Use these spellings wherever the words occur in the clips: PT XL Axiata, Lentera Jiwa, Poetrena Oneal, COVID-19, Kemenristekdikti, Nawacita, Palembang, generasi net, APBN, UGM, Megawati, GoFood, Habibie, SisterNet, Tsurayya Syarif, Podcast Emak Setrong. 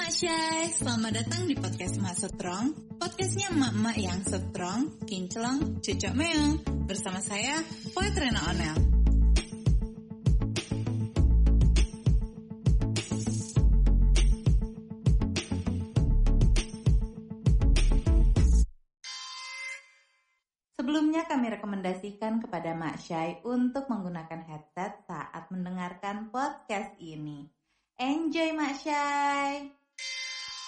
Emak Syai, selamat datang di Podcast Emak Setrong. Podcastnya emak-emak yang setrong, kinclong, cucok meong. Bersama saya, Poetrena Oneal. Sebelumnya kami rekomendasikan kepada Emak Syai untuk menggunakan headset saat mendengarkan podcast ini. Enjoy Emak Syai!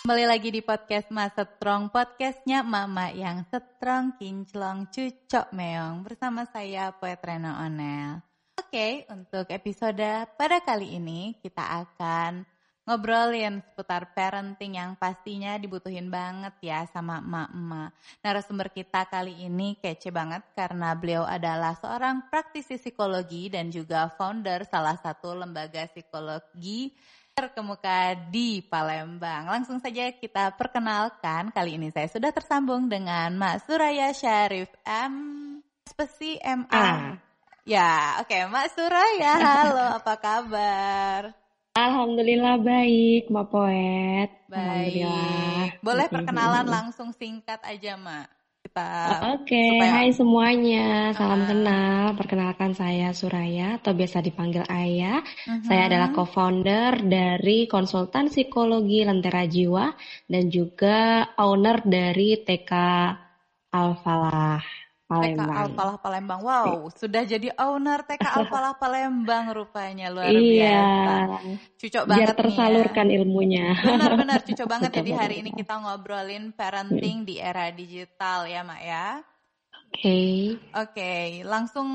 Kembali lagi di podcast Emak Setrong, podcastnya emak-emak yang setrong, kinclong, cucok meong bersama saya Poetrena Oneal. Oke, untuk episode pada kali ini kita akan ngobrolin seputar parenting yang pastinya dibutuhin banget ya sama emak-emak. Narasumber kita kali ini kece banget karena beliau adalah seorang praktisi psikologi dan juga founder salah satu lembaga psikologi terkemuka di Palembang. Langsung saja kita perkenalkan. Kali ini saya sudah tersambung dengan Mak Tsurayya Syarif M.A. Ya, oke, Mak Tsurayya, halo, apa kabar? Alhamdulillah baik, Mbak Poet. Baik. Boleh perkenalan langsung singkat aja, Mak. Oke. Supaya... Hai semuanya, salam kenal. Perkenalkan saya Tsurayya atau biasa dipanggil Ayah. Saya adalah co-founder dari konsultan psikologi Lentera Jiwa dan juga owner dari TK Al-Falah Palembang. TK Al-Falah Palembang, wow, sudah jadi owner TK Al-Falah Palembang rupanya, luar biasa. Cucok banget biar tersalurkan ya ilmunya. Benar-benar cucok banget, jadi hari ini kita ngobrolin parenting di era digital ya Mak ya. Oke, langsung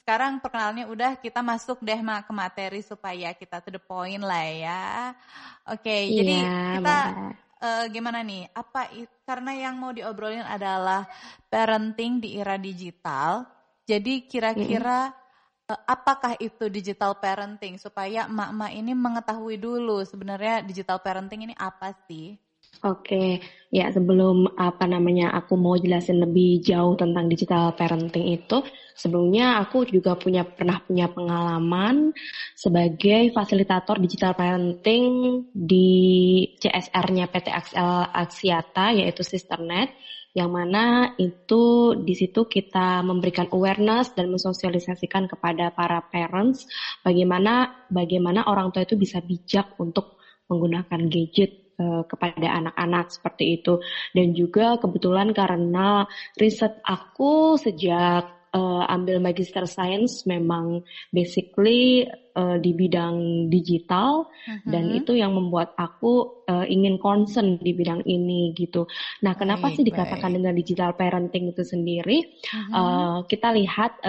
sekarang perkenalannya udah, kita masuk deh Mak ke materi supaya kita to the point lah ya. Oke, jadi kita... gimana nih, karena yang mau diobrolin adalah parenting di era digital, jadi kira-kira apakah itu digital parenting, supaya emak-emak ini mengetahui dulu sebenarnya digital parenting ini apa sih? Oke, ya sebelum aku mau jelasin lebih jauh tentang digital parenting itu, sebelumnya aku juga pernah punya pengalaman sebagai fasilitator digital parenting di CSR-nya PT XL Axiata, yaitu SisterNet, yang mana itu di situ kita memberikan awareness dan mensosialisasikan kepada para parents bagaimana orang tua itu bisa bijak untuk menggunakan gadget kepada anak-anak seperti itu. Dan juga kebetulan karena riset aku sejak ambil magister science memang basically di bidang digital, dan itu yang membuat aku ingin concern di bidang ini gitu. Nah, kenapa sih dikatakan dengan digital parenting itu sendiri? Kita lihat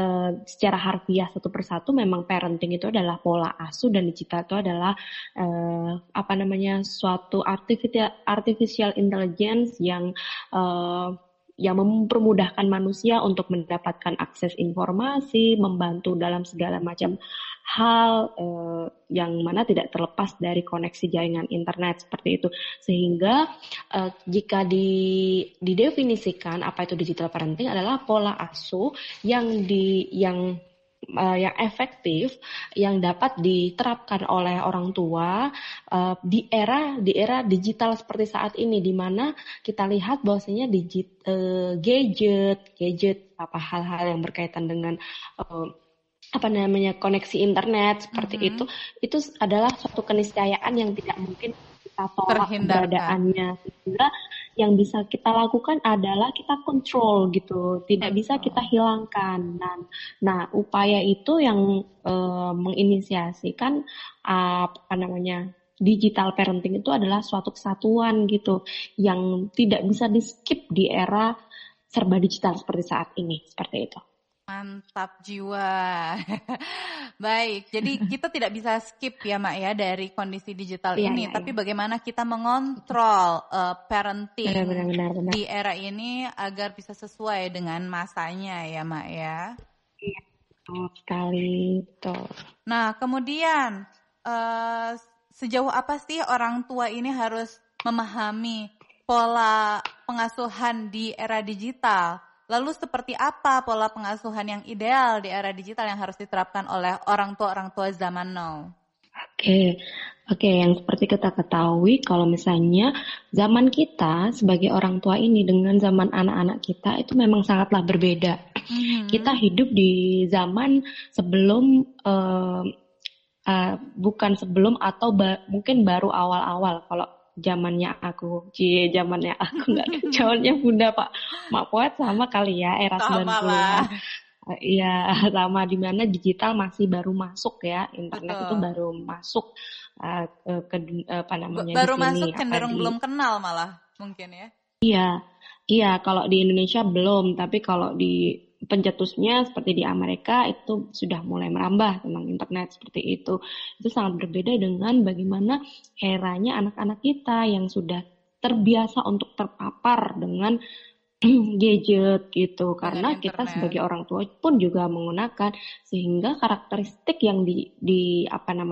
secara harfiah satu persatu memang parenting itu adalah pola asuh dan digital itu adalah suatu artificial intelligence yang mempermudahkan manusia untuk mendapatkan akses informasi, membantu dalam segala macam hal yang mana tidak terlepas dari koneksi jaringan internet seperti itu. Sehingga jika didefinisikan apa itu digital parenting adalah pola asuh yang efektif yang dapat diterapkan oleh orang tua di era digital seperti saat ini, di mana kita lihat bahwasanya gadget apa hal-hal yang berkaitan dengan koneksi internet seperti itu adalah suatu keniscayaan yang tidak mungkin kita tolak keberadaannya. Sehingga yang bisa kita lakukan adalah kita kontrol gitu, tidak bisa kita hilangkan. Nah, upaya itu yang menginisiasikan digital parenting itu adalah suatu kesatuan gitu yang tidak bisa di-skip di era serba digital seperti saat ini, seperti itu. Mantap jiwa. Baik, jadi kita tidak bisa skip ya Mak ya dari kondisi digital ini. Tapi bagaimana kita mengontrol parenting benar. Di era ini agar bisa sesuai dengan masanya ya Mak ya. Iya, betul sekali. Betul. Nah kemudian sejauh apa sih orang tua ini harus memahami pola pengasuhan di era digital? Lalu seperti apa pola pengasuhan yang ideal di era digital yang harus diterapkan oleh orang tua-orang tua zaman now? Oke, yang seperti kita ketahui kalau misalnya zaman kita sebagai orang tua ini dengan zaman anak-anak kita itu memang sangatlah berbeda. Mm-hmm. Kita hidup di zaman sebelum bukan sebelum atau mungkin baru awal-awal kalau zamannya aku. Zamannya aku enggak ada. Zamannya Bunda, Pak. Mak Poet sama kali ya era 90-an. Iya, sama di mana digital masih baru masuk ya, internet. Betul. Itu baru masuk baru di sini, masuk cenderung belum kenal malah mungkin ya. Iya, kalau di Indonesia belum, tapi kalau di pencetusnya seperti di Amerika itu sudah mulai merambah tentang internet seperti itu. Itu sangat berbeda dengan bagaimana eranya anak-anak kita yang sudah terbiasa untuk terpapar dengan gadget gitu, karena kita sebagai orang tua pun juga menggunakan, sehingga karakteristik yang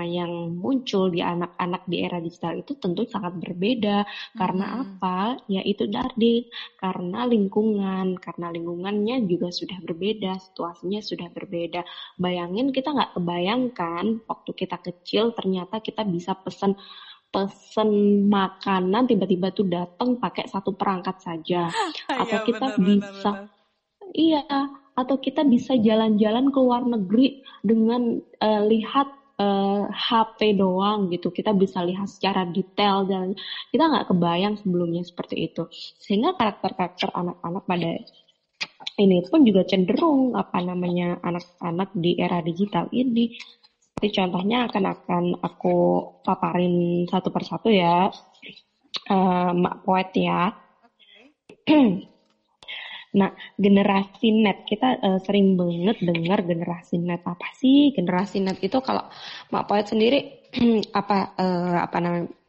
yang muncul di anak-anak di era digital itu tentu sangat berbeda. Karena apa? Yaitu tadi karena lingkungannya juga sudah berbeda, situasinya sudah berbeda. Bayangin, kita nggak kebayangkan waktu kita kecil ternyata kita bisa pesan makanan tiba-tiba tuh datang pakai satu perangkat saja, atau kita bisa jalan-jalan ke luar negeri dengan lihat HP doang gitu. Kita bisa lihat secara detail dan kita nggak kebayang sebelumnya seperti itu, sehingga karakter-karakter anak-anak pada ini pun juga cenderung anak-anak di era digital ini. Jadi contohnya akan aku paparin satu persatu ya, Mak Poet ya. Okay. Nah, generasi net, kita sering banget dengar generasi net. Apa sih generasi net itu? Kalau Mak Poet sendiri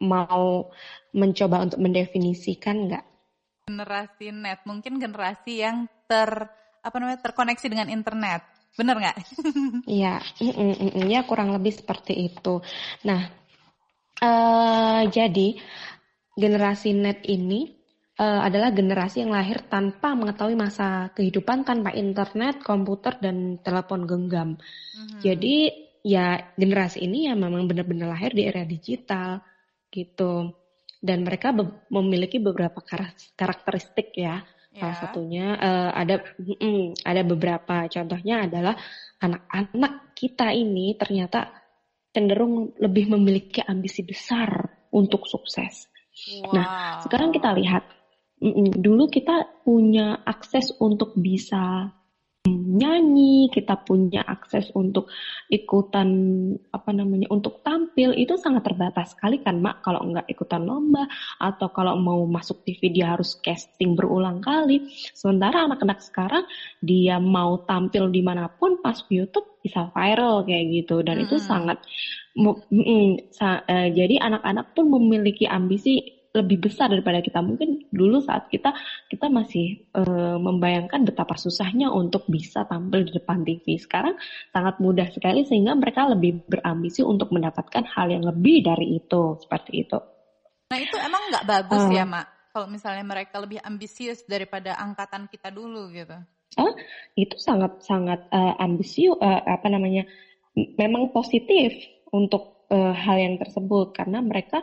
mau mencoba untuk mendefinisikan nggak? Generasi net mungkin generasi yang terkoneksi dengan internet. Bener nggak? Iya, ya kurang lebih seperti itu. Nah, jadi generasi net ini adalah generasi yang lahir tanpa mengetahui masa kehidupan tanpa internet, komputer, dan telepon genggam. Jadi ya generasi ini ya memang benar-benar lahir di era digital gitu. Dan mereka memiliki beberapa karakteristik ya. Salah satunya ada beberapa, contohnya adalah anak-anak kita ini ternyata cenderung lebih memiliki ambisi besar untuk sukses. Wow. Nah, sekarang kita lihat, dulu kita punya akses untuk bisa nyanyi, kita punya akses untuk ikutan untuk tampil, itu sangat terbatas sekali kan Mak. Kalau nggak ikutan lomba atau kalau mau masuk TV dia harus casting berulang kali. Sementara anak-anak sekarang dia mau tampil dimanapun, pas YouTube bisa viral kayak gitu, dan itu sangat jadi anak-anak pun memiliki ambisi lebih besar daripada kita. Mungkin dulu saat kita masih membayangkan betapa susahnya untuk bisa tampil di depan TV. Sekarang sangat mudah sekali, sehingga mereka lebih berambisi untuk mendapatkan hal yang lebih dari itu, seperti itu. Nah, itu emang nggak bagus ya Mak, kalau misalnya mereka lebih ambisius daripada angkatan kita dulu gitu. Itu sangat-sangat ambisius, memang positif untuk hal yang tersebut, karena mereka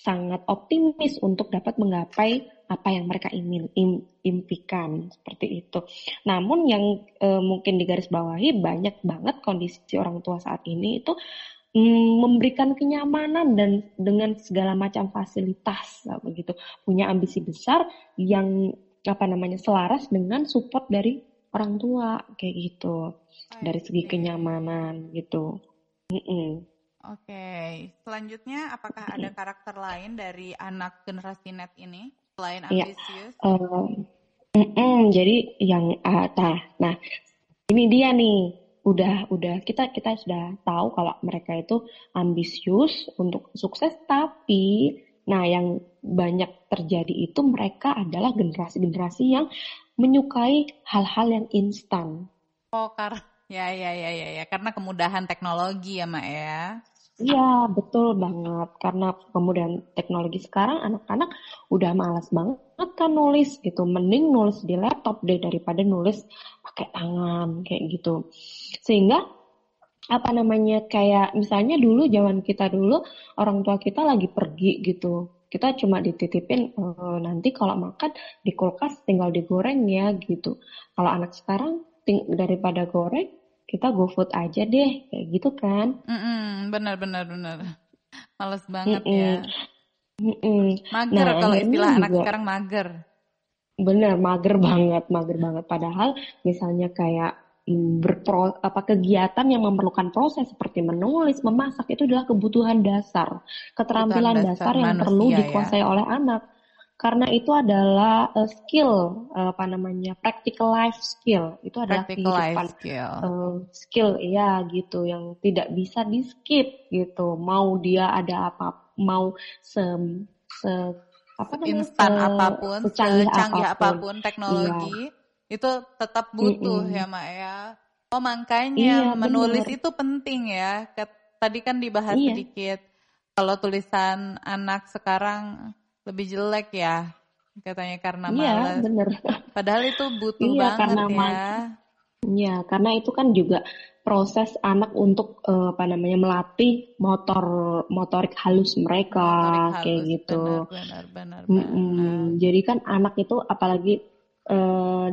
sangat optimis untuk dapat menggapai apa yang mereka impikan seperti itu. Namun yang mungkin digarisbawahi, banyak banget kondisi orang tua saat ini itu memberikan kenyamanan dan dengan segala macam fasilitas begitu. Punya ambisi besar yang selaras dengan support dari orang tua kayak gitu. Dari segi kenyamanan gitu. Oke, selanjutnya apakah ada karakter lain dari anak generasi net ini selain ambisius? Ya, jadi yang ini dia nih, udah kita sudah tahu kalau mereka itu ambisius untuk sukses, tapi yang banyak terjadi itu mereka adalah generasi-generasi yang menyukai hal-hal yang instan. Oh, ya, karena kemudahan teknologi ya Mak ya. Iya, betul banget. Karena kemudian teknologi sekarang anak-anak udah malas banget kan nulis gitu. Mending nulis di laptop deh daripada nulis pakai tangan kayak gitu. Sehingga apa namanya, kayak misalnya dulu zaman kita dulu orang tua kita lagi pergi gitu, kita cuma dititipin nanti kalau makan di kulkas tinggal digoreng ya gitu. Kalau anak sekarang daripada goreng kita GoFood aja deh, kayak gitu kan. Benar. Males banget ya. Mager, nah, kalau istilah anak juga sekarang mager. Bener, mager banget. Padahal misalnya kayak kegiatan yang memerlukan proses seperti menulis, memasak itu adalah kebutuhan dasar, keterampilan dasar yang manusia, perlu dikuasai oleh anak. Karena itu adalah skill, practical life skill. Itu adalah kehidupan skill ya gitu, yang tidak bisa di skip gitu. Mau dia ada apa, mau secanggih apapun teknologi ya, itu tetap butuh ya Mak ya. Oh makanya menulis bener. Itu penting ya. Tadi kan dibahas sedikit kalau tulisan anak sekarang lebih jelek ya katanya karena malas. Bener. Padahal itu butuh banget ya. Iya, karena itu kan juga proses anak untuk melatih motorik halus mereka, kayak gitu. Benar. Jadi kan anak itu apalagi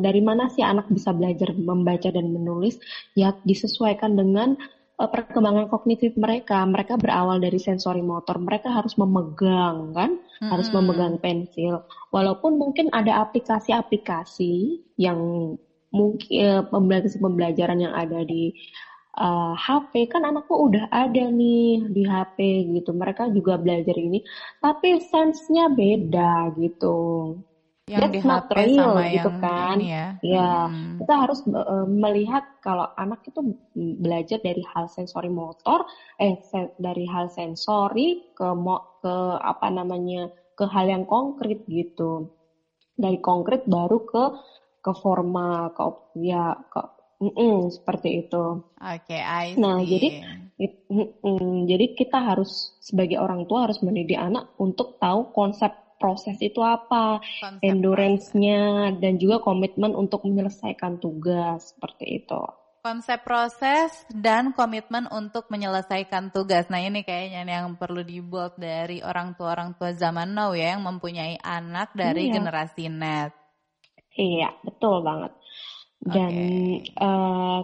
dari mana sih anak bisa belajar membaca dan menulis? Ya disesuaikan dengan perkembangan kognitif mereka. Mereka berawal dari sensori motor, mereka harus memegang kan, harus memegang pensil. Walaupun mungkin ada aplikasi-aplikasi yang mungkin pembelajaran yang ada di HP, kan anakku udah ada nih di HP gitu. Mereka juga belajar ini, tapi sense-nya beda gitu. Yang di HP sama gitu yang kan. Kita harus melihat kalau anak itu belajar dari hal sensori motor, dari hal sensori ke hal yang konkret gitu. Dari konkret baru ke formal, seperti itu. Oke, I see. Nah, jadi kita harus sebagai orang tua harus mendidik anak untuk tahu konsep proses itu apa, endurance-nya, dan juga komitmen untuk menyelesaikan tugas, seperti itu. Konsep proses dan komitmen untuk menyelesaikan tugas. Nah ini kayaknya yang perlu dibuat dari orang tua zaman now ya, yang mempunyai anak dari generasi net. Iya, betul banget. Dan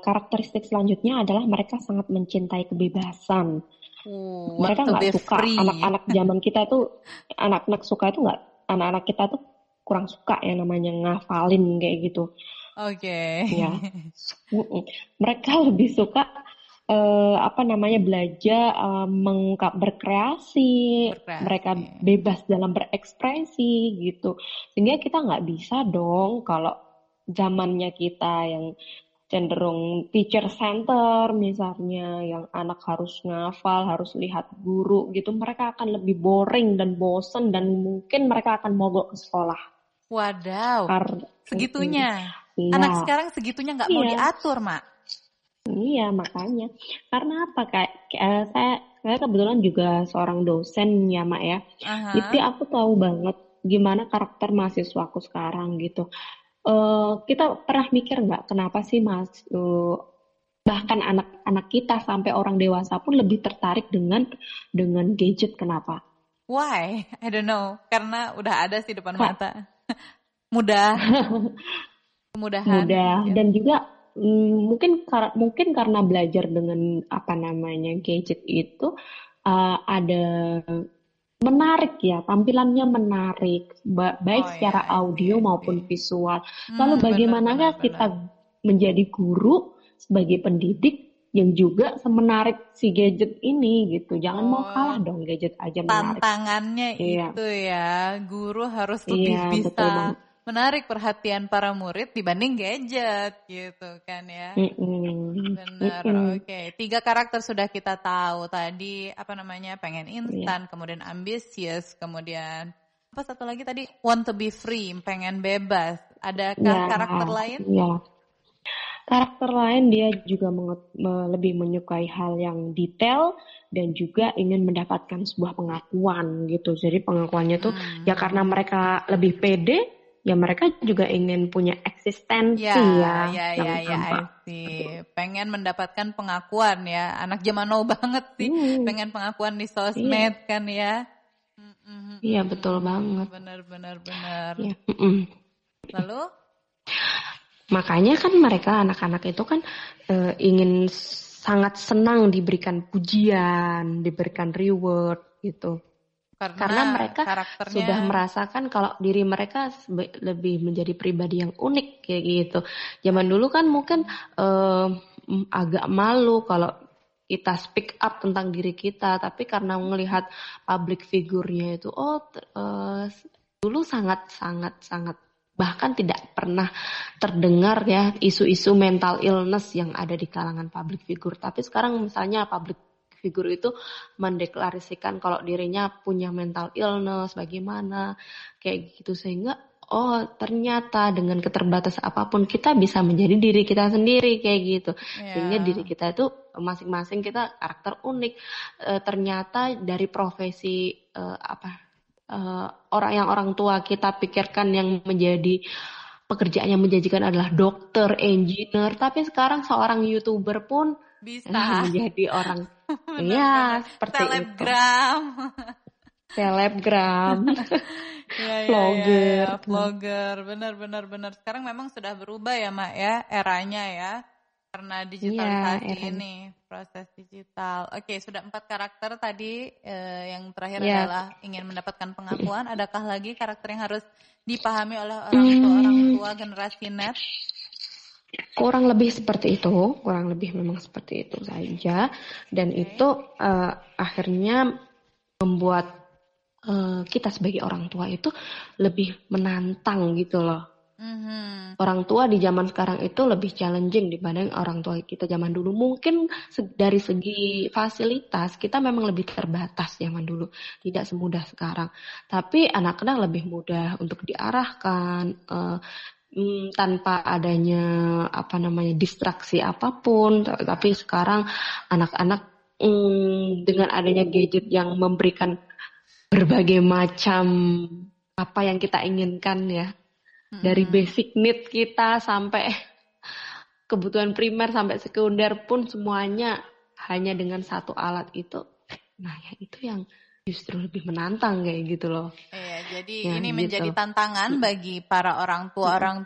karakteristik selanjutnya adalah mereka sangat mencintai kebebasan. Mereka nggak suka anak-anak zaman kita itu, anak-anak kita tuh kurang suka yang namanya ngafalin kayak gitu. Ya. Mereka lebih suka belajar, berkreasi. Mereka bebas dalam berekspresi gitu. Sehingga kita nggak bisa dong kalau zamannya kita yang cenderung teacher center misalnya, yang anak harus ngafal, harus lihat guru gitu, mereka akan lebih boring dan bosen dan mungkin mereka akan mogok ke sekolah. Wadaw, segitunya. Anak sekarang segitunya nggak mau diatur, Mak. Iya, makanya. Karena apa, Kak? Saya kebetulan juga seorang dosen ya, Mak ya. Jadi aku tahu banget gimana karakter mahasiswaku sekarang gitu. Kita pernah mikir nggak kenapa sih Mas bahkan anak-anak kita sampai orang dewasa pun lebih tertarik dengan gadget, kenapa? Why? I don't know. Karena udah ada sih depan mata. Mudah. Dan juga mungkin karena belajar dengan gadget itu ada menarik ya, tampilannya menarik, baik secara audio maupun visual. Lalu bagaimanakah kita menjadi guru sebagai pendidik yang juga semenarik si gadget ini gitu? Jangan mau kalah dong, gadget aja menarik. Tantangannya itu ya, guru harus lebih bisa menarik perhatian para murid dibanding gadget gitu kan ya. Benar. 3 karakter sudah kita tahu tadi, pengen instan, kemudian ambisius, kemudian apa satu lagi tadi, want to be free, pengen bebas. Adakah karakter lain? Karakter lain dia juga lebih menyukai hal yang detail dan juga ingin mendapatkan sebuah pengakuan gitu. Jadi pengakuannya tuh ya karena mereka lebih pede ya mereka juga ingin punya eksistensi pengen mendapatkan pengakuan ya, anak zaman now banget sih, pengen pengakuan di sosmed kan ya. Iya betul banget. Benar. Ya. Lalu makanya kan mereka anak-anak itu kan ingin sangat senang diberikan pujian, diberikan reward gitu. Karena mereka karakternya sudah merasakan kalau diri mereka lebih menjadi pribadi yang unik kayak gitu. Zaman dulu kan mungkin agak malu kalau kita speak up tentang diri kita, tapi karena melihat public figure-nya itu dulu sangat bahkan tidak pernah terdengar ya isu-isu mental illness yang ada di kalangan public figure. Tapi sekarang misalnya public figur itu mendeklarasikan kalau dirinya punya mental illness, bagaimana, kayak gitu. Sehingga, ternyata dengan keterbatasan apapun, kita bisa menjadi diri kita sendiri, kayak gitu. Yeah. Sehingga diri kita itu, masing-masing kita karakter unik. Ternyata dari profesi, orang yang orang tua kita pikirkan yang menjadi pekerjaan yang menjanjikan adalah dokter, engineer. Tapi sekarang seorang YouTuber pun bisa menjadi orang seperti selebgram itu. Vlogger. Benar. Sekarang memang sudah berubah ya, Mak ya, eranya ya. Karena digitalisasi ini, proses digital. Oke, sudah 4 karakter tadi, yang terakhir adalah ingin mendapatkan pengakuan. Adakah lagi karakter yang harus dipahami oleh orang tua generasi net? Kurang lebih memang seperti itu saja. Dan itu akhirnya membuat kita sebagai orang tua itu lebih menantang gitu loh. Orang tua di zaman sekarang itu lebih challenging dibanding orang tua kita zaman dulu. Mungkin dari segi fasilitas kita memang lebih terbatas zaman dulu, tidak semudah sekarang. Tapi anak-anak lebih mudah untuk diarahkan, tanpa adanya distraksi apapun. Tapi sekarang anak-anak dengan adanya gadget yang memberikan berbagai macam apa yang kita inginkan ya, dari basic need kita sampai kebutuhan primer sampai sekunder pun semuanya hanya dengan satu alat itu. Nah ya itu yang justru lebih menantang kayak gitu loh. Jadi menjadi tantangan bagi para orang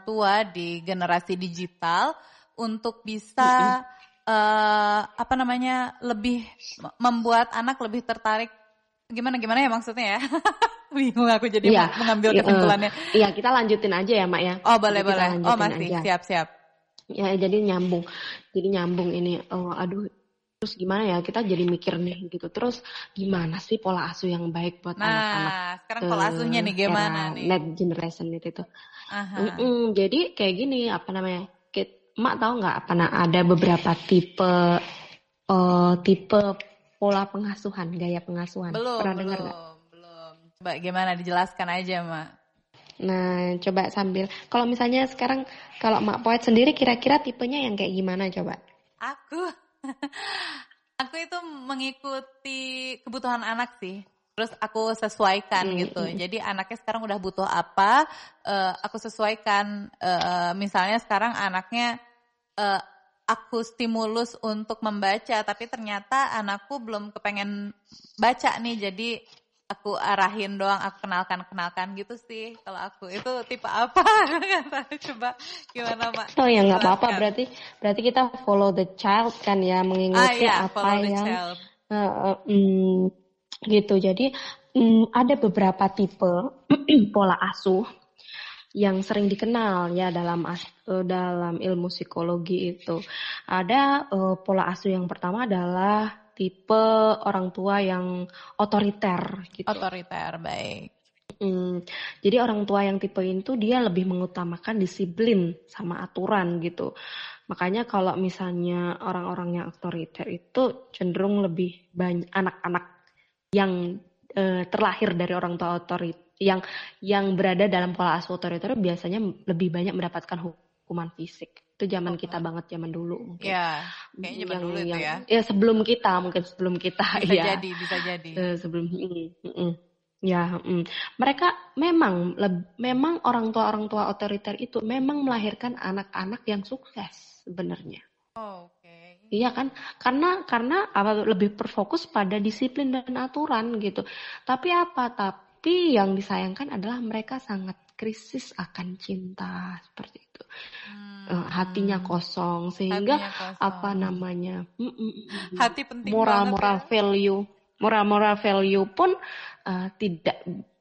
tua di generasi digital untuk bisa lebih membuat anak lebih tertarik. Gimana ya maksudnya ya? Bingung aku jadi mengambil kesimpulannya. Iya, kita lanjutin aja ya, Mak ya. Oh boleh. Oh masih aja. Siap. Ya jadi nyambung. Ini. Terus gimana ya, kita jadi mikir nih gitu. Terus gimana sih pola asuh yang baik buat anak-anak? Nah, sekarang pola asuhnya nih gimana nih? Net generation itu. Jadi kayak gini, Mak tahu nggak? Ada beberapa tipe pola pengasuhan, gaya pengasuhan. Pernah dengar nggak? Belum. Coba gimana dijelaskan aja, Mak. Nah, coba sambil. Kalau misalnya sekarang, kalau Mak Poet sendiri kira-kira tipenya yang kayak gimana coba? Aku itu mengikuti kebutuhan anak sih. Terus aku sesuaikan gitu. Jadi anaknya sekarang udah butuh apa, aku sesuaikan. Misalnya sekarang anaknya aku stimulus untuk membaca, tapi ternyata anakku belum kepengen baca nih. Jadi aku arahin doang, aku kenalkan gitu sih. Kalau aku itu tipe apa? Coba gimana, Mak? Oh ya nggak apa-apa, berarti kita follow the child kan ya, mengikuti apa yang gitu. Jadi ada beberapa tipe pola asuh yang sering dikenal ya dalam ilmu psikologi itu. Ada pola asuh yang pertama adalah tipe orang tua yang otoriter gitu. Otoriter, baik. Jadi orang tua yang tipe itu dia lebih mengutamakan disiplin sama aturan gitu. Makanya kalau misalnya orang-orang yang otoriter itu cenderung lebih banyak anak-anak yang terlahir dari orang tua otoriter yang berada dalam pola asuh otoriter biasanya lebih banyak mendapatkan hukuman fisik. Itu zaman kita banget, zaman dulu mungkin. Iya, kayaknya zaman dulu itu ya. Ya sebelum kita, bisa jadi. Sebelum Ya, mereka memang orang tua otoriter itu memang melahirkan anak-anak yang sukses sebenarnya. Oh, oke. Okay. Iya kan? Karena lebih berfokus pada disiplin dan aturan gitu. Tapi yang disayangkan adalah mereka sangat krisis akan cinta seperti itu. Hatinya kosong sehingga hatinya kosong. Hati penting moral banget, ya? Moral value pun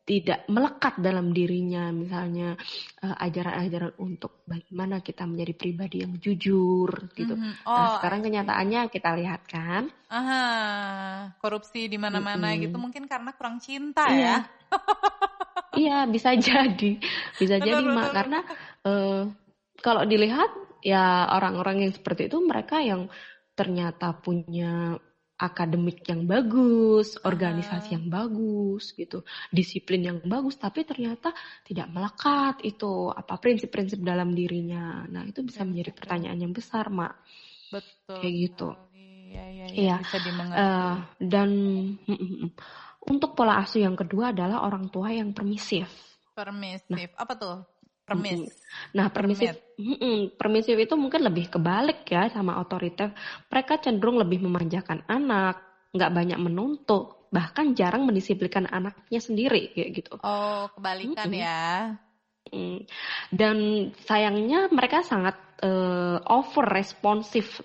tidak melekat dalam dirinya, misalnya ajaran-ajaran untuk bagaimana kita menjadi pribadi yang jujur gitu. Sekarang kenyataannya kita lihat kan, korupsi di mana-mana gitu, mungkin karena kurang cinta ya. Iya, bisa jadi Mak, karena kalau dilihat ya orang-orang yang seperti itu mereka yang ternyata punya akademik yang bagus, organisasi yang bagus gitu, disiplin yang bagus, tapi ternyata tidak melekat itu apa prinsip-prinsip dalam dirinya. Nah, itu bisa menjadi pertanyaan yang besar, Mak. Betul. Kayak gitu. Iya. Bisa dimengerti. Dan untuk pola asuh yang kedua adalah orang tua yang permisif. Permisif. Nah, apa tuh? Permis. Nah, permisif itu mungkin lebih kebalik ya sama otoriter. Mereka cenderung lebih memanjakan anak, nggak banyak menuntut, bahkan jarang mendisiplinkan anaknya sendiri kayak gitu. Oh, kebalikan ya. Dan sayangnya mereka sangat over responsif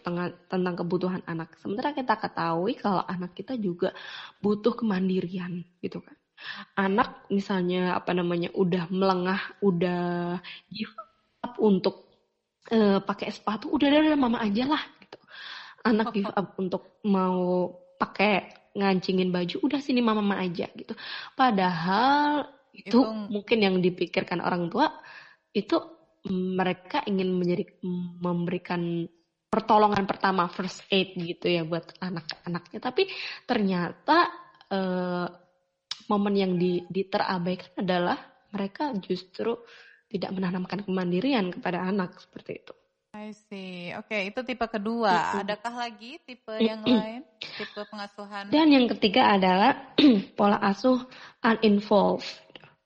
tentang kebutuhan anak. Sementara kita ketahui kalau anak kita juga butuh kemandirian gitu kan. Anak misalnya udah melengah, udah give up untuk pakai sepatu, udah mama aja lah gitu. Anak give up untuk mau pakai ngancingin baju, udah sini mama aja gitu. Padahal itu mungkin yang dipikirkan orang tua itu mereka ingin memberikan pertolongan pertama, first aid gitu ya buat anak-anaknya, tapi ternyata momen yang diterabaikan adalah mereka justru tidak menanamkan kemandirian kepada anak seperti itu. I see. Oke, itu tipe kedua. Adakah lagi tipe yang lain? Tipe pengasuhan. Dan yang ketiga adalah pola asuh uninvolved.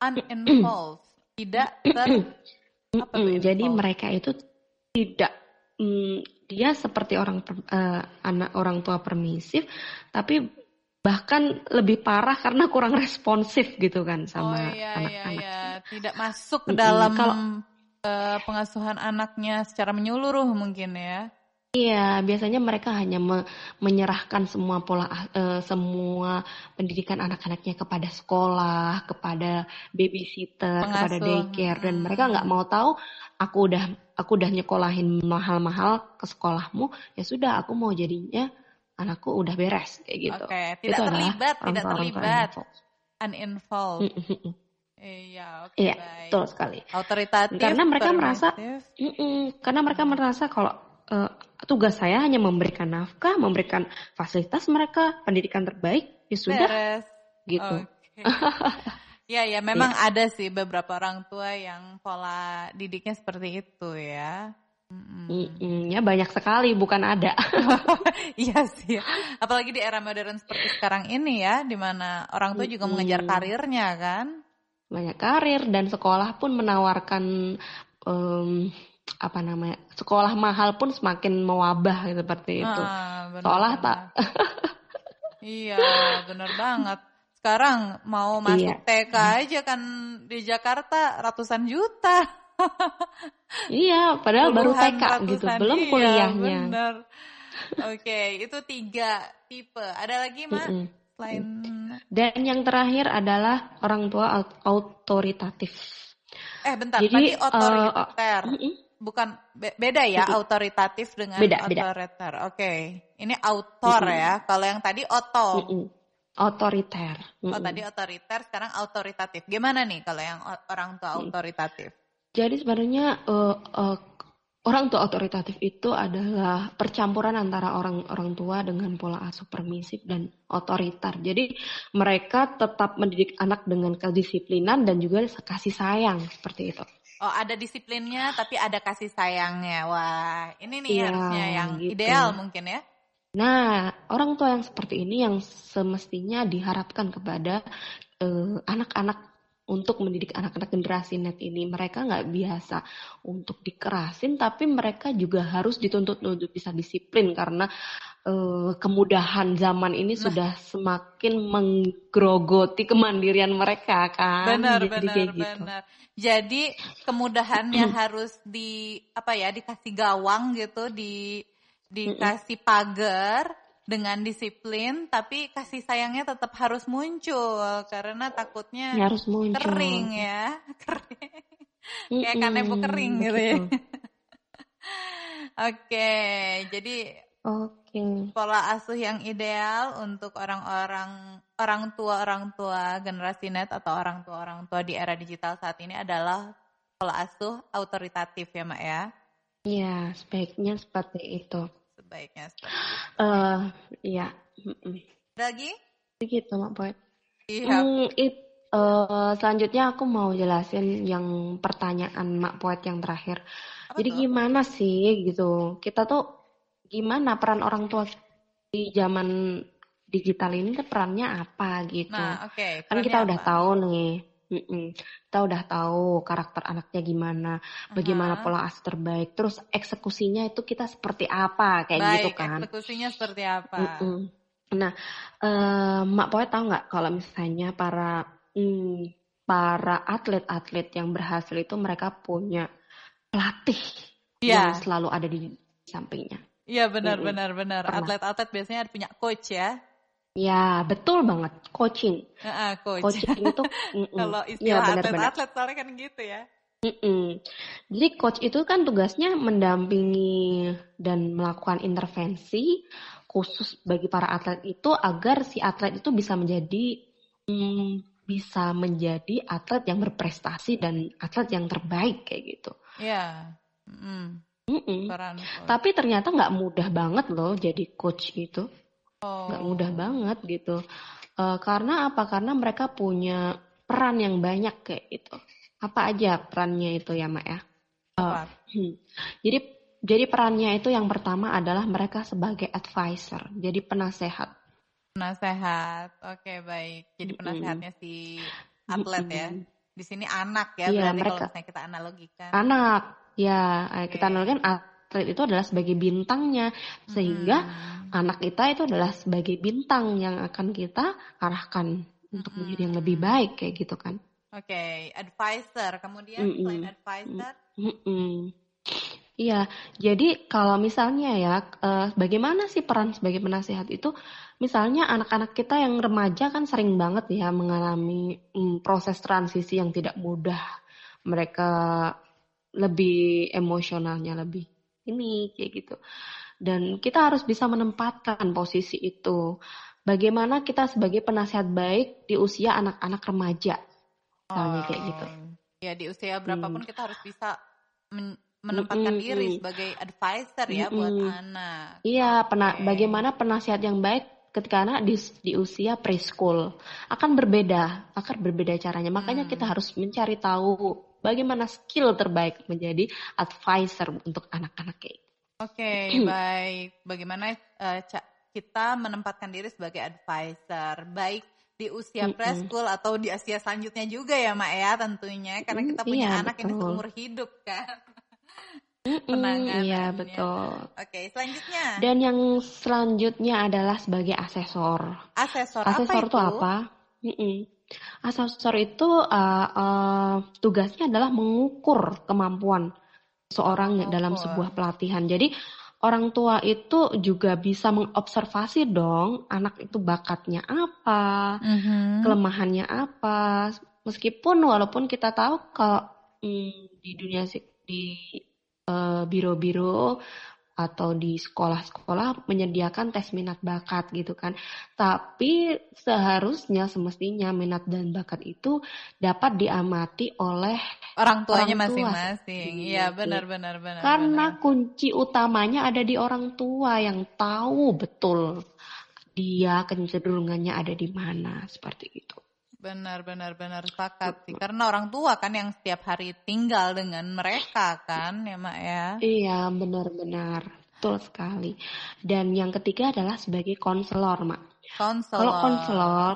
Uninvolved. Tidak ter. Jadi mereka itu tidak. Dia seperti orang tua permisif, tapi bahkan lebih parah karena kurang responsif gitu kan sama anak-anak. Iya. Tidak masuk ke dalam pengasuhan anaknya secara menyeluruh mungkin ya. Iya, biasanya mereka hanya menyerahkan semua semua pendidikan anak-anaknya kepada sekolah, kepada babysitter, kepada daycare, dan mereka nggak mau tahu aku udah nyekolahin mahal-mahal ke sekolahmu, ya sudah aku mau jadinya anakku udah beres kayak gitu. Oke, tidak terlibat. Uninvolved. Iya, oke. Iya, betul sekali. Autoritatif. Karena mereka merasa kalau tugas saya hanya memberikan nafkah, memberikan fasilitas mereka, pendidikan terbaik, ya sudah. Beres. Gitu. Okay. Ya, memang ada sih beberapa orang tua yang pola didiknya seperti itu ya. Ya banyak sekali, bukan ada. Iya sih. Apalagi di era modern seperti sekarang ini ya, di mana orang tua juga mengejar karirnya kan. Banyak karir, dan sekolah pun menawarkan sekolah mahal pun semakin mewabah seperti itu. Sekolah tak. Iya, benar banget. Sekarang mau masuk TK aja kan di Jakarta ratusan juta. Iya, padahal baru TK gitu, belum kuliahnya. Benar. Oke, itu 3 tipe. Ada lagi, Mak? Selain... Dan yang terakhir adalah orang tua autoritatif. Bentar, jadi, tadi otoriter. Bukan beda ya, autoritatif dengan otoriter. Oke. Ini autor ya. Kalau yang tadi oto. Otoriter. Oh, tadi otoriter, sekarang autoritatif. Gimana nih kalau yang orang tua autoritatif? Jadi sebenarnya orang tua otoritatif itu adalah percampuran antara orang tua dengan pola asuh permisif dan otoriter. Jadi mereka tetap mendidik anak dengan kedisiplinan dan juga kasih sayang seperti itu. Oh, ada disiplinnya tapi ada kasih sayangnya. Wah, ini nih harusnya yang gitu. Ideal mungkin ya. Nah, orang tua yang seperti ini yang semestinya diharapkan kepada anak-anak, untuk mendidik anak-anak generasi net ini. Mereka nggak biasa untuk dikerasin, tapi mereka juga harus dituntut untuk bisa disiplin karena kemudahan zaman ini sudah semakin menggerogoti kemandirian mereka kan. Benar. Jadi kemudahannya harus dikasih gawang gitu, dikasih pagar dengan disiplin, tapi kasih sayangnya tetap harus muncul karena takutnya harus muncul. Kering. Kayak kanebo kering gitu ya. Oke, jadi pola asuh yang ideal untuk orang tua generasi net atau orang tua di era digital saat ini adalah pola asuh autoritatif ya, Mak ya. Iya, sebaiknya seperti itu. Lagi? Begitu Mak Poet. Selanjutnya aku mau jelasin yang pertanyaan Mak Poet yang terakhir. Jadi gimana sih gitu? Kita tuh gimana peran orang tua di zaman digital ini, perannya apa gitu? Kan kita udah tahu nih. Kita udah tahu karakter anaknya gimana, bagaimana pola asuh terbaik, terus eksekusinya itu kita seperti apa kayak gitu kan? Eksekusinya seperti apa? Nah, Mak Poet tahu nggak kalau misalnya para atlet-atlet yang berhasil itu mereka punya pelatih yang selalu ada di sampingnya. Iya benar. Atlet-atlet biasanya punya coach ya. Ya, betul banget. Coaching. Coaching itu kalau istilah atlet-atlet soalnya kan gitu ya. Jadi coach itu kan tugasnya mendampingi dan melakukan intervensi khusus bagi para atlet itu agar si atlet itu bisa menjadi atlet yang berprestasi dan atlet yang terbaik kayak gitu. Iya. Tapi ternyata nggak mudah banget loh jadi coach itu. Nggak mudah banget gitu, karena apa? Karena mereka punya peran yang banyak kayak gitu. Apa aja perannya itu ya Mak ya? Jadi perannya itu yang pertama adalah mereka sebagai advisor, jadi penasehat. Oke, baik. Jadi penasehatnya si atlet ya. Di sini anak ya, berarti mereka, kalau misalnya kita analogikan. Anak, ya kita analogikan atlet itu adalah sebagai bintangnya, sehingga anak kita itu adalah sebagai bintang yang akan kita arahkan untuk menjadi yang lebih baik kayak gitu kan. Oke, advisor. Kemudian selain advisor? Iya, jadi kalau misalnya ya, bagaimana sih peran sebagai penasehat itu? Misalnya anak-anak kita yang remaja kan sering banget ya mengalami proses transisi yang tidak mudah. Mereka lebih emosionalnya lebih ini kayak gitu. Dan kita harus bisa menempatkan posisi itu. Bagaimana kita sebagai penasehat baik di usia anak-anak remaja. Misalnya kayak gitu. Ya, di usia berapapun kita harus bisa menempatkan diri sebagai advisor ya buat anak. Iya, bagaimana penasehat yang baik ketika anak di usia preschool akan berbeda caranya. Makanya kita harus mencari tahu bagaimana skill terbaik menjadi advisor untuk anak-anak kayak gitu. Oke, baik. Bagaimana kita menempatkan diri sebagai advisor, baik di usia preschool atau di usia selanjutnya juga ya, Mak ya, tentunya karena kita punya anak yang seumur hidup kan. Penanganannya. Iya, betul. Oke, selanjutnya. Dan yang selanjutnya adalah sebagai asesor. Asesor itu apa? Asesor itu tugasnya adalah mengukur kemampuan seorang dalam sebuah pelatihan. Jadi orang tua itu juga bisa mengobservasi dong anak itu bakatnya apa, kelemahannya apa. Meskipun walaupun kita tahu kalau di dunia di biro-biro atau di sekolah-sekolah menyediakan tes minat bakat gitu kan. Tapi semestinya minat dan bakat itu dapat diamati oleh orang tuanya masing-masing. Iya, benar. Karena kunci utamanya ada di orang tua yang tahu betul dia kecenderungannya ada di mana, seperti itu. Benar, sepakat sih. Karena orang tua kan yang setiap hari tinggal dengan mereka kan ya Mak ya. Iya, benar, betul sekali. Dan yang ketiga adalah sebagai konselor Mak. Kalau konselor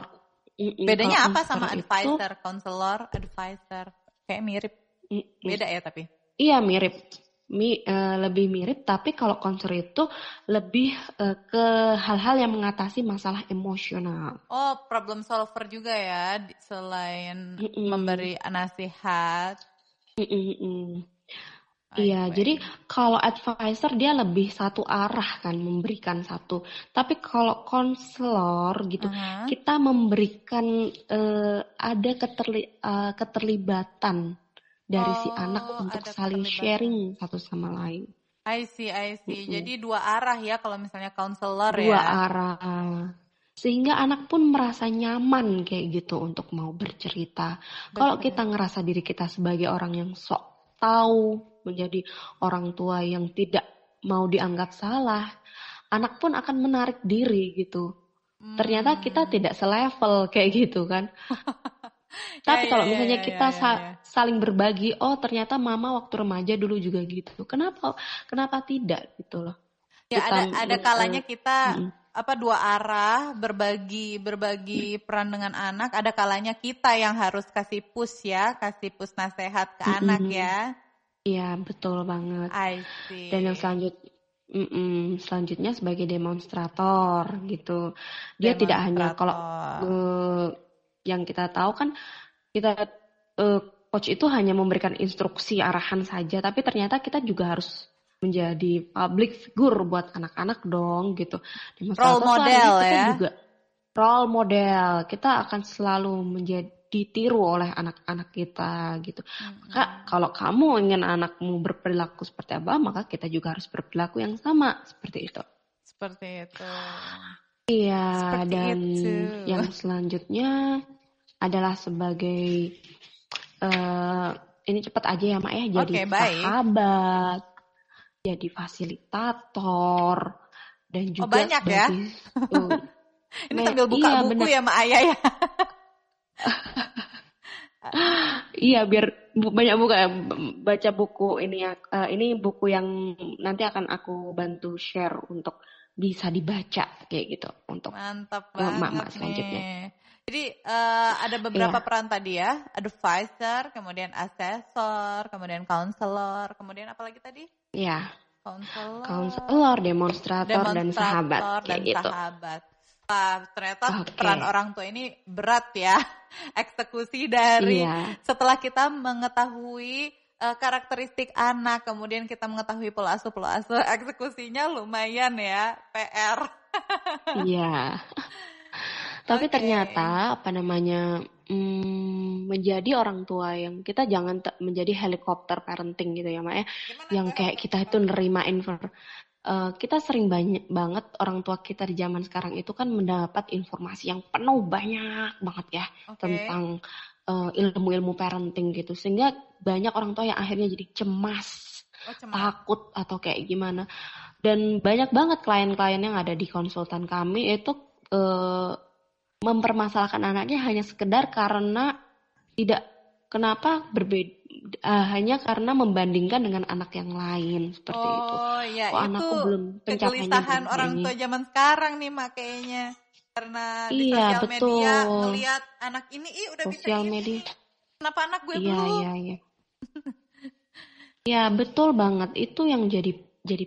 Bedanya apa sama advisor, counselor, advisor? Kayak mirip. Beda ya tapi? Iya mirip. Lebih mirip, tapi kalau counselor itu lebih ke hal-hal yang mengatasi masalah emosional. Oh, problem solver juga ya, selain memberi nasihat. Iya, jadi kalau advisor dia lebih satu arah kan, memberikan satu. Tapi kalau konselor gitu, kita memberikan ada keterlibatan dari si anak untuk saling sharing satu sama lain. I see. Jadi dua arah ya kalau misalnya konselor ya. Dua arah. Sehingga anak pun merasa nyaman kayak gitu untuk mau bercerita. Kalau kita ngerasa diri kita sebagai orang yang sok tahu, menjadi orang tua yang tidak mau dianggap salah, anak pun akan menarik diri gitu. Ternyata kita tidak selevel kayak gitu kan. Tapi kalau misalnya kita saling berbagi, oh ternyata mama waktu remaja dulu juga gitu. Kenapa tidak gitu loh. Ya kita, ada kalanya kita dua arah berbagi peran dengan anak, ada kalanya kita yang harus kasih push nasehat ke anak ya. Iya, betul banget. Dan yang selanjutnya sebagai demonstrator gitu. Dia tidak hanya kalau yang kita tahu kan kita coach itu hanya memberikan instruksi arahan saja, tapi ternyata kita juga harus menjadi public figure buat anak-anak dong gitu. Demonstrator role model ya. Kita juga role model. Kita akan selalu menjadi ditiru oleh anak-anak kita gitu. Maka kalau kamu ingin anakmu berperilaku seperti apa, maka kita juga harus berperilaku yang sama seperti itu. Seperti itu. Iya, seperti dan itu. Yang selanjutnya adalah sebagai ini cepat aja ya Mak ya, jadi sahabat, jadi fasilitator dan juga banyak ya. Ini sambil buka buku bener. Ya Mak Ayah ya. Iya biar banyak baca buku ini ya. Ini buku yang nanti akan aku bantu share untuk bisa dibaca kayak gitu untuk mak-mak selanjutnya. Jadi ada beberapa peran tadi ya, advisor, kemudian assessor, kemudian counselor, kemudian apalagi tadi? Iya. Counselor, demonstrator dan sahabat kayak gitu. Wah, ternyata peran orang tua ini berat ya, eksekusi dari setelah kita mengetahui karakteristik anak, kemudian kita mengetahui pola asuh, eksekusinya lumayan ya, PR. Iya, tapi ternyata menjadi orang tua yang kita jangan menjadi helikopter parenting gitu ya Mak ya, yang kayak kita itu nerima kita sering banget orang tua kita di zaman sekarang itu kan mendapat informasi yang penuh banyak banget ya tentang ilmu-ilmu parenting gitu, sehingga banyak orang tua yang akhirnya jadi cemas, takut atau kayak gimana, dan banyak banget klien-klien yang ada di konsultan kami itu mempermasalahkan anaknya hanya sekedar karena hanya karena membandingkan dengan anak yang lain seperti itu. Ya, anakku belum pencapaiannya. Kegelisahan orang tua zaman sekarang nih Mak kayaknya. Karena di sosial media melihat anak ini udah sosial bisa media. Kenapa anak gue belum? Iya. Ya, betul banget. Itu yang jadi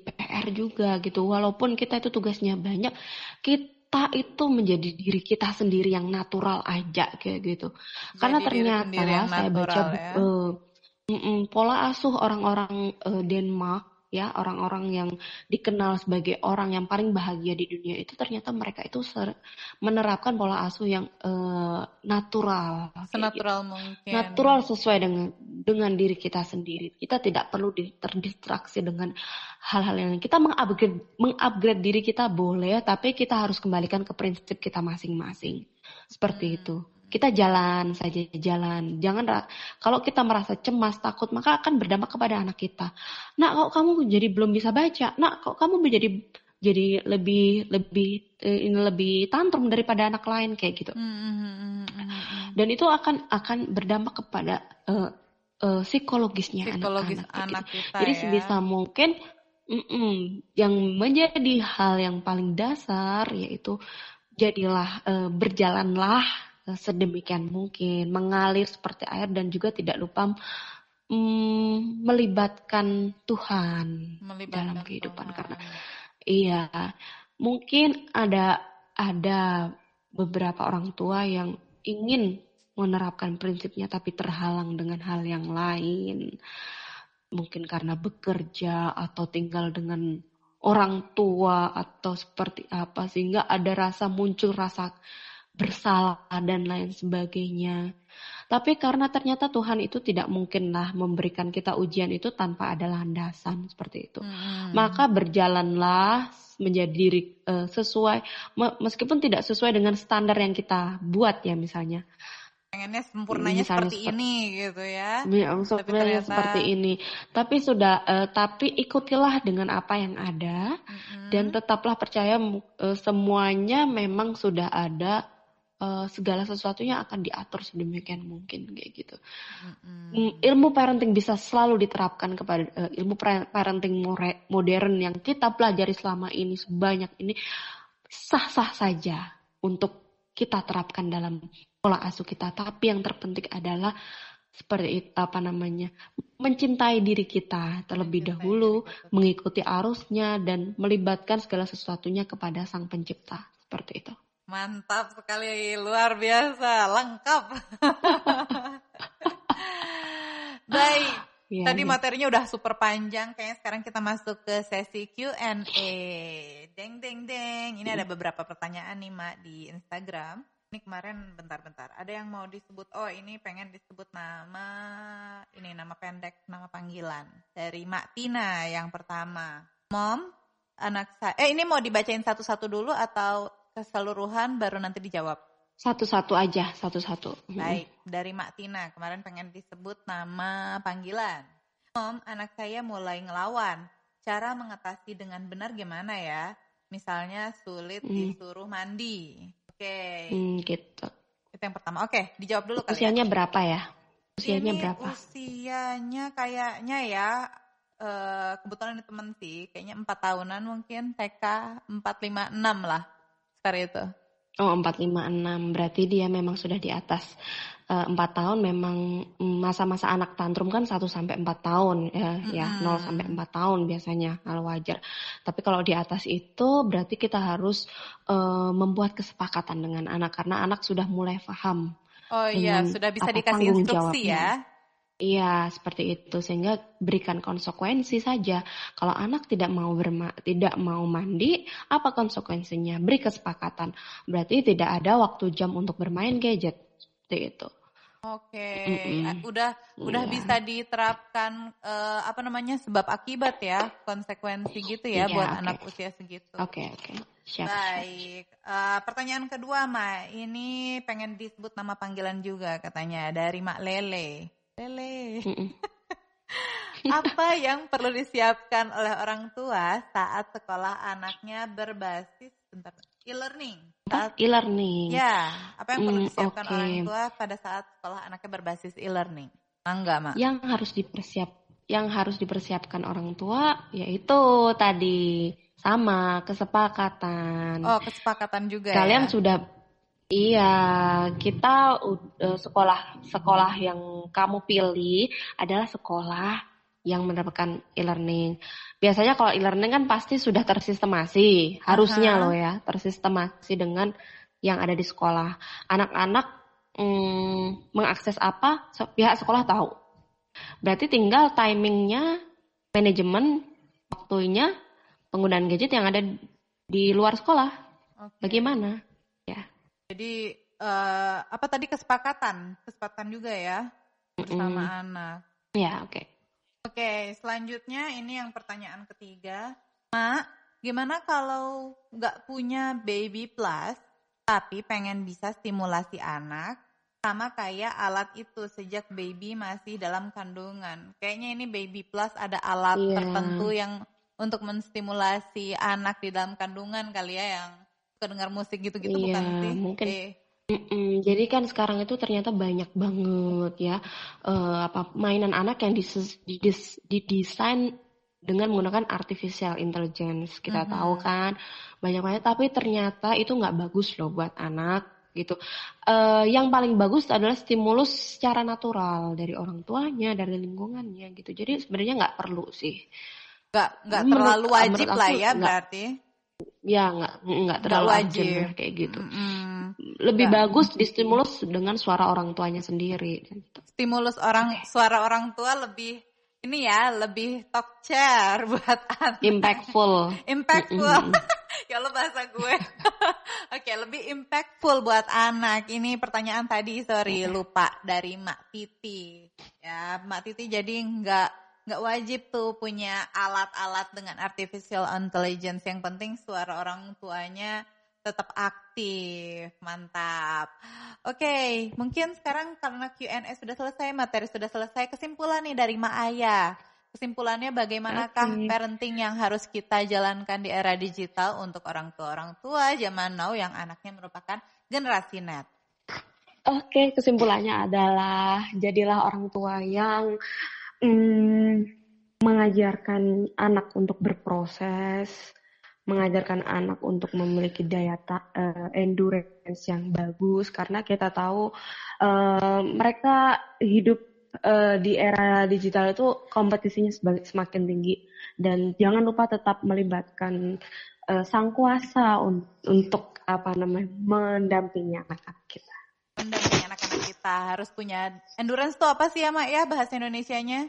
PR juga gitu. Walaupun kita itu tugasnya banyak, kita itu menjadi diri kita sendiri yang natural aja kayak gitu. Karena ternyata saya baca pola asuh orang-orang Denmark ya, orang-orang yang dikenal sebagai orang yang paling bahagia di dunia itu ternyata mereka itu menerapkan pola asuh yang natural. Senatural gitu. Mungkin. Natural sesuai dengan diri kita sendiri. Kita tidak perlu terdistraksi dengan hal-hal yang kita mengupgrade diri kita boleh, tapi kita harus kembalikan ke prinsip kita masing-masing. Seperti itu. Kita jalan saja. Jangan kalau kita merasa cemas, takut, maka akan berdampak kepada anak kita. Nak, kok kamu jadi belum bisa baca? Nak, kok kamu jadi lebih tantrum daripada anak lain kayak gitu. Dan itu akan berdampak kepada psikologisnya anak gitu. Kita. Jadi sebisa mungkin yang menjadi hal yang paling dasar yaitu berjalanlah sedemikian mungkin, mengalir seperti air, dan juga tidak lupa melibatkan Tuhan dalam kehidupan Tuhan. Karena iya, mungkin ada beberapa orang tua yang ingin menerapkan prinsipnya tapi terhalang dengan hal yang lain. Mungkin karena bekerja atau tinggal dengan orang tua atau seperti apa, sehingga ada muncul rasa bersalah dan lain sebagainya. Tapi karena ternyata Tuhan itu tidak mungkinlah memberikan kita ujian itu tanpa ada landasan seperti itu. Maka berjalanlah menjadi sesuai, meskipun tidak sesuai dengan standar yang kita buat ya, misalnya. Pengennya sempurnanya seperti ini gitu ya. Tapi ternyata seperti ini. Tapi ikutilah dengan apa yang ada, dan tetaplah percaya semuanya memang sudah ada, segala sesuatunya akan diatur sedemikian mungkin kayak gitu. Ilmu parenting bisa selalu diterapkan kepada ilmu parenting modern yang kita pelajari selama ini sebanyak ini, sah-sah saja untuk kita terapkan dalam pola asuh kita, tapi yang terpenting adalah seperti mencintai diri kita terlebih dahulu, mengikuti arusnya dan melibatkan segala sesuatunya kepada Sang Pencipta seperti itu. Mantap sekali, luar biasa, lengkap. Baik, tadi materinya udah super panjang, kayaknya sekarang kita masuk ke sesi Q&A. Deng. Ini ada beberapa pertanyaan nih Mak di Instagram. Ini kemarin bentar-bentar, ada yang mau disebut, ini pengen disebut nama pendek, nama panggilan. Dari Mak Tina yang pertama. Mom, anak saya, ini mau dibacain satu-satu dulu atau keseluruhan baru nanti dijawab? Satu-satu aja, satu-satu. Baik, dari Mak Tina, kemarin pengen disebut nama panggilan. Mom, anak saya mulai ngelawan, cara mengatasi dengan benar gimana ya? Misalnya sulit disuruh mandi. Gitu. Itu yang pertama. Oke, dijawab dulu kali. Usianya berapa ya? Usianya kayaknya ya, kebetulan ini temen sih, kayaknya 4 tahunan mungkin, TK 456 lah. Seperti itu. 456, berarti dia memang sudah di atas 4 tahun. Memang masa-masa anak tantrum kan 1 sampai 4 tahun ya, 0 sampai 4 tahun biasanya, hal wajar. Tapi kalau di atas itu berarti kita harus membuat kesepakatan dengan anak, karena anak sudah mulai paham. Sudah bisa dikasih instruksi ya. Iya, seperti itu, sehingga berikan konsekuensi saja. Kalau anak tidak mau mandi, apa konsekuensinya? Beri kesepakatan. Berarti tidak ada waktu jam untuk bermain gadget. Seperti itu. Udah bisa diterapkan sebab akibat ya, konsekuensi gitu ya, buat anak usia segitu. Oke. Siap. Baik, pertanyaan kedua Mak, ini pengen disebut nama panggilan juga katanya, dari Mak Lele. Apa yang perlu disiapkan oleh orang tua saat sekolah anaknya berbasis e-learning? Ya, apa yang perlu disiapkan orang tua pada saat sekolah anaknya berbasis e-learning? Mak. Yang harus dipersiapkan orang tua yaitu tadi sama kesepakatan. Kesepakatan juga. Kalian sudah. Iya, kita sekolah yang kamu pilih adalah sekolah yang menerapkan e-learning. Biasanya kalau e-learning kan pasti sudah tersistemasi, harusnya loh ya, tersistemasi dengan yang ada di sekolah. Anak-anak mengakses apa, pihak sekolah tahu. Berarti tinggal timingnya, manajemen waktunya, penggunaan gadget yang ada di luar sekolah. Bagaimana? Jadi kesepakatan juga ya bersama anak. Ya, oke. Oke, selanjutnya ini yang pertanyaan ketiga, Mak, gimana kalau nggak punya baby plus tapi pengen bisa stimulasi anak sama kayak alat itu sejak baby masih dalam kandungan? Kayaknya ini baby plus ada alat tertentu yang untuk menstimulasi anak di dalam kandungan kali ya, yang dengar musik gitu-gitu bukan sih? Mungkin. Jadi kan sekarang itu ternyata banyak banget ya mainan anak yang didesain dengan menggunakan artificial intelligence. Kita tahu kan banyak-banyak, tapi ternyata itu nggak bagus loh buat anak. gitu. Yang paling bagus adalah stimulus secara natural dari orang tuanya, dari lingkungannya gitu. Jadi sebenarnya nggak perlu sih. Nggak terlalu wajib lah ya berarti. Ya nggak terlalu wajib kayak gitu. Lebih bagus distimulus dengan suara orang tuanya sendiri. Stimulus suara orang tua lebih ini ya, lebih talk chair buat anak. Impactful. Ya lo bahasa gue. Oke, lebih impactful buat anak. Ini pertanyaan tadi, sorry, lupa, dari Mak Titi. Ya, Mak Titi jadi nggak wajib tuh punya alat-alat dengan artificial intelligence. Yang penting suara orang tuanya tetap aktif. Mantap. Oke, mungkin sekarang karena Q&A sudah selesai, materi sudah selesai, kesimpulan nih dari Mak Aya. Kesimpulannya bagaimanakah parenting yang harus kita jalankan di era digital untuk orang tua zaman now yang anaknya merupakan generasi net? Oke, kesimpulannya adalah jadilah orang tua yang mengajarkan anak untuk berproses, mengajarkan anak untuk memiliki daya endurance yang bagus, karena kita tahu mereka hidup di era digital itu kompetisinya semakin tinggi, dan jangan lupa tetap melibatkan sang kuasa untuk mendampingi anak-anak kita. Mendampingi anak-anak kita harus punya endurance itu apa sih ya Mak ya bahasa Indonesianya?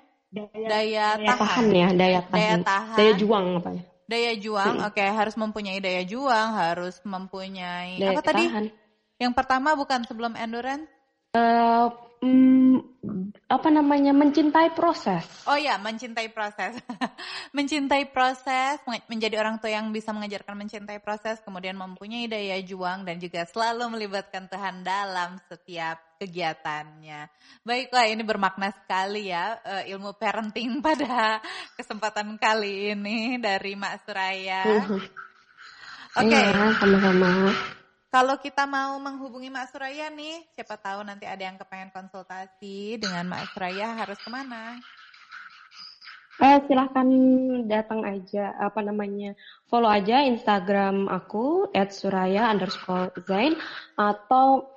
Daya tahan. Daya juang apa ya? Daya juang, oke, harus mempunyai daya juang, harus mempunyai daya apa tadi? Tahan. Yang pertama bukan sebelum endurance? Mencintai proses. Oh ya, mencintai proses. Mencintai proses, menjadi orang tua yang bisa mengajarkan mencintai proses, kemudian mempunyai daya juang dan juga selalu melibatkan Tuhan dalam setiap kegiatannya. Baiklah, ini bermakna sekali ya ilmu parenting pada kesempatan kali ini dari Mak Tsurayya. Oke. Ya, sama-sama. Kalau kita mau menghubungi Mak Tsurayya nih, siapa tahu nanti ada yang kepengen konsultasi dengan Mak Tsurayya harus kemana? Silahkan datang aja, follow aja Instagram aku @suraya_zain atau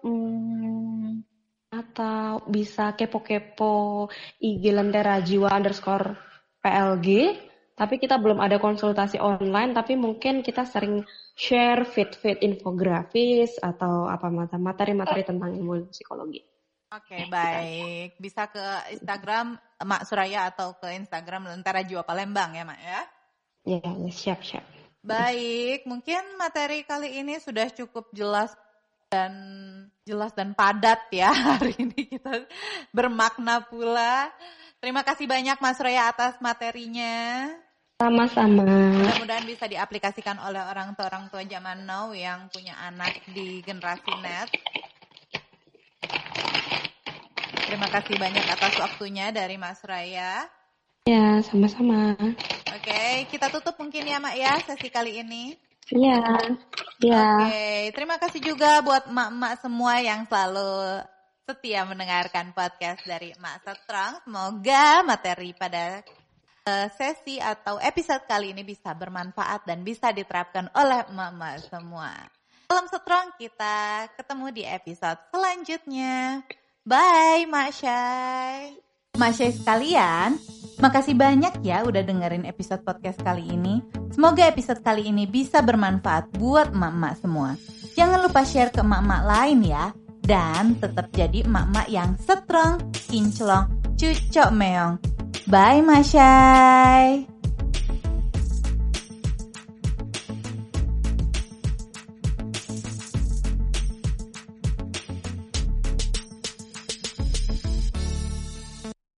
bisa kepo-kepo IG Lentera Jiwa _PLG. Tapi kita belum ada konsultasi online, tapi mungkin kita sering share feed-feed infografis atau materi-materi tentang ilmu psikologi. Oke, baik. Bisa ke Instagram Mak Tsurayya atau ke Instagram Lentera Jiwa Palembang ya Mak ya? Iya, siap. Baik, mungkin materi kali ini sudah cukup jelas dan padat ya. Hari ini kita bermakna pula. Terima kasih banyak Mak Tsurayya atas materinya. Sama-sama. Mudah-mudahan bisa diaplikasikan oleh orang tua zaman now yang punya anak di generasi net. Terima kasih banyak atas waktunya dari Mak Tsurayya. Ya, sama-sama. Oke, kita tutup mungkin ya Mak ya sesi kali ini. Iya. Oke, terima kasih juga buat emak-emak semua yang selalu setia mendengarkan podcast dari Mak Setrong. Semoga materi pada sesi atau episode kali ini bisa bermanfaat dan bisa diterapkan oleh emak-emak semua. Salam Setrong, kita ketemu di episode selanjutnya. Bye Mak Syai. Mak Syai sekalian, makasih banyak ya udah dengerin episode podcast kali ini. Semoga episode kali ini bisa bermanfaat buat emak-emak semua. Jangan lupa share ke emak-emak lain ya. Dan tetap jadi emak-emak yang setrong, kinclong, cucok meong. Bye Mak Syai.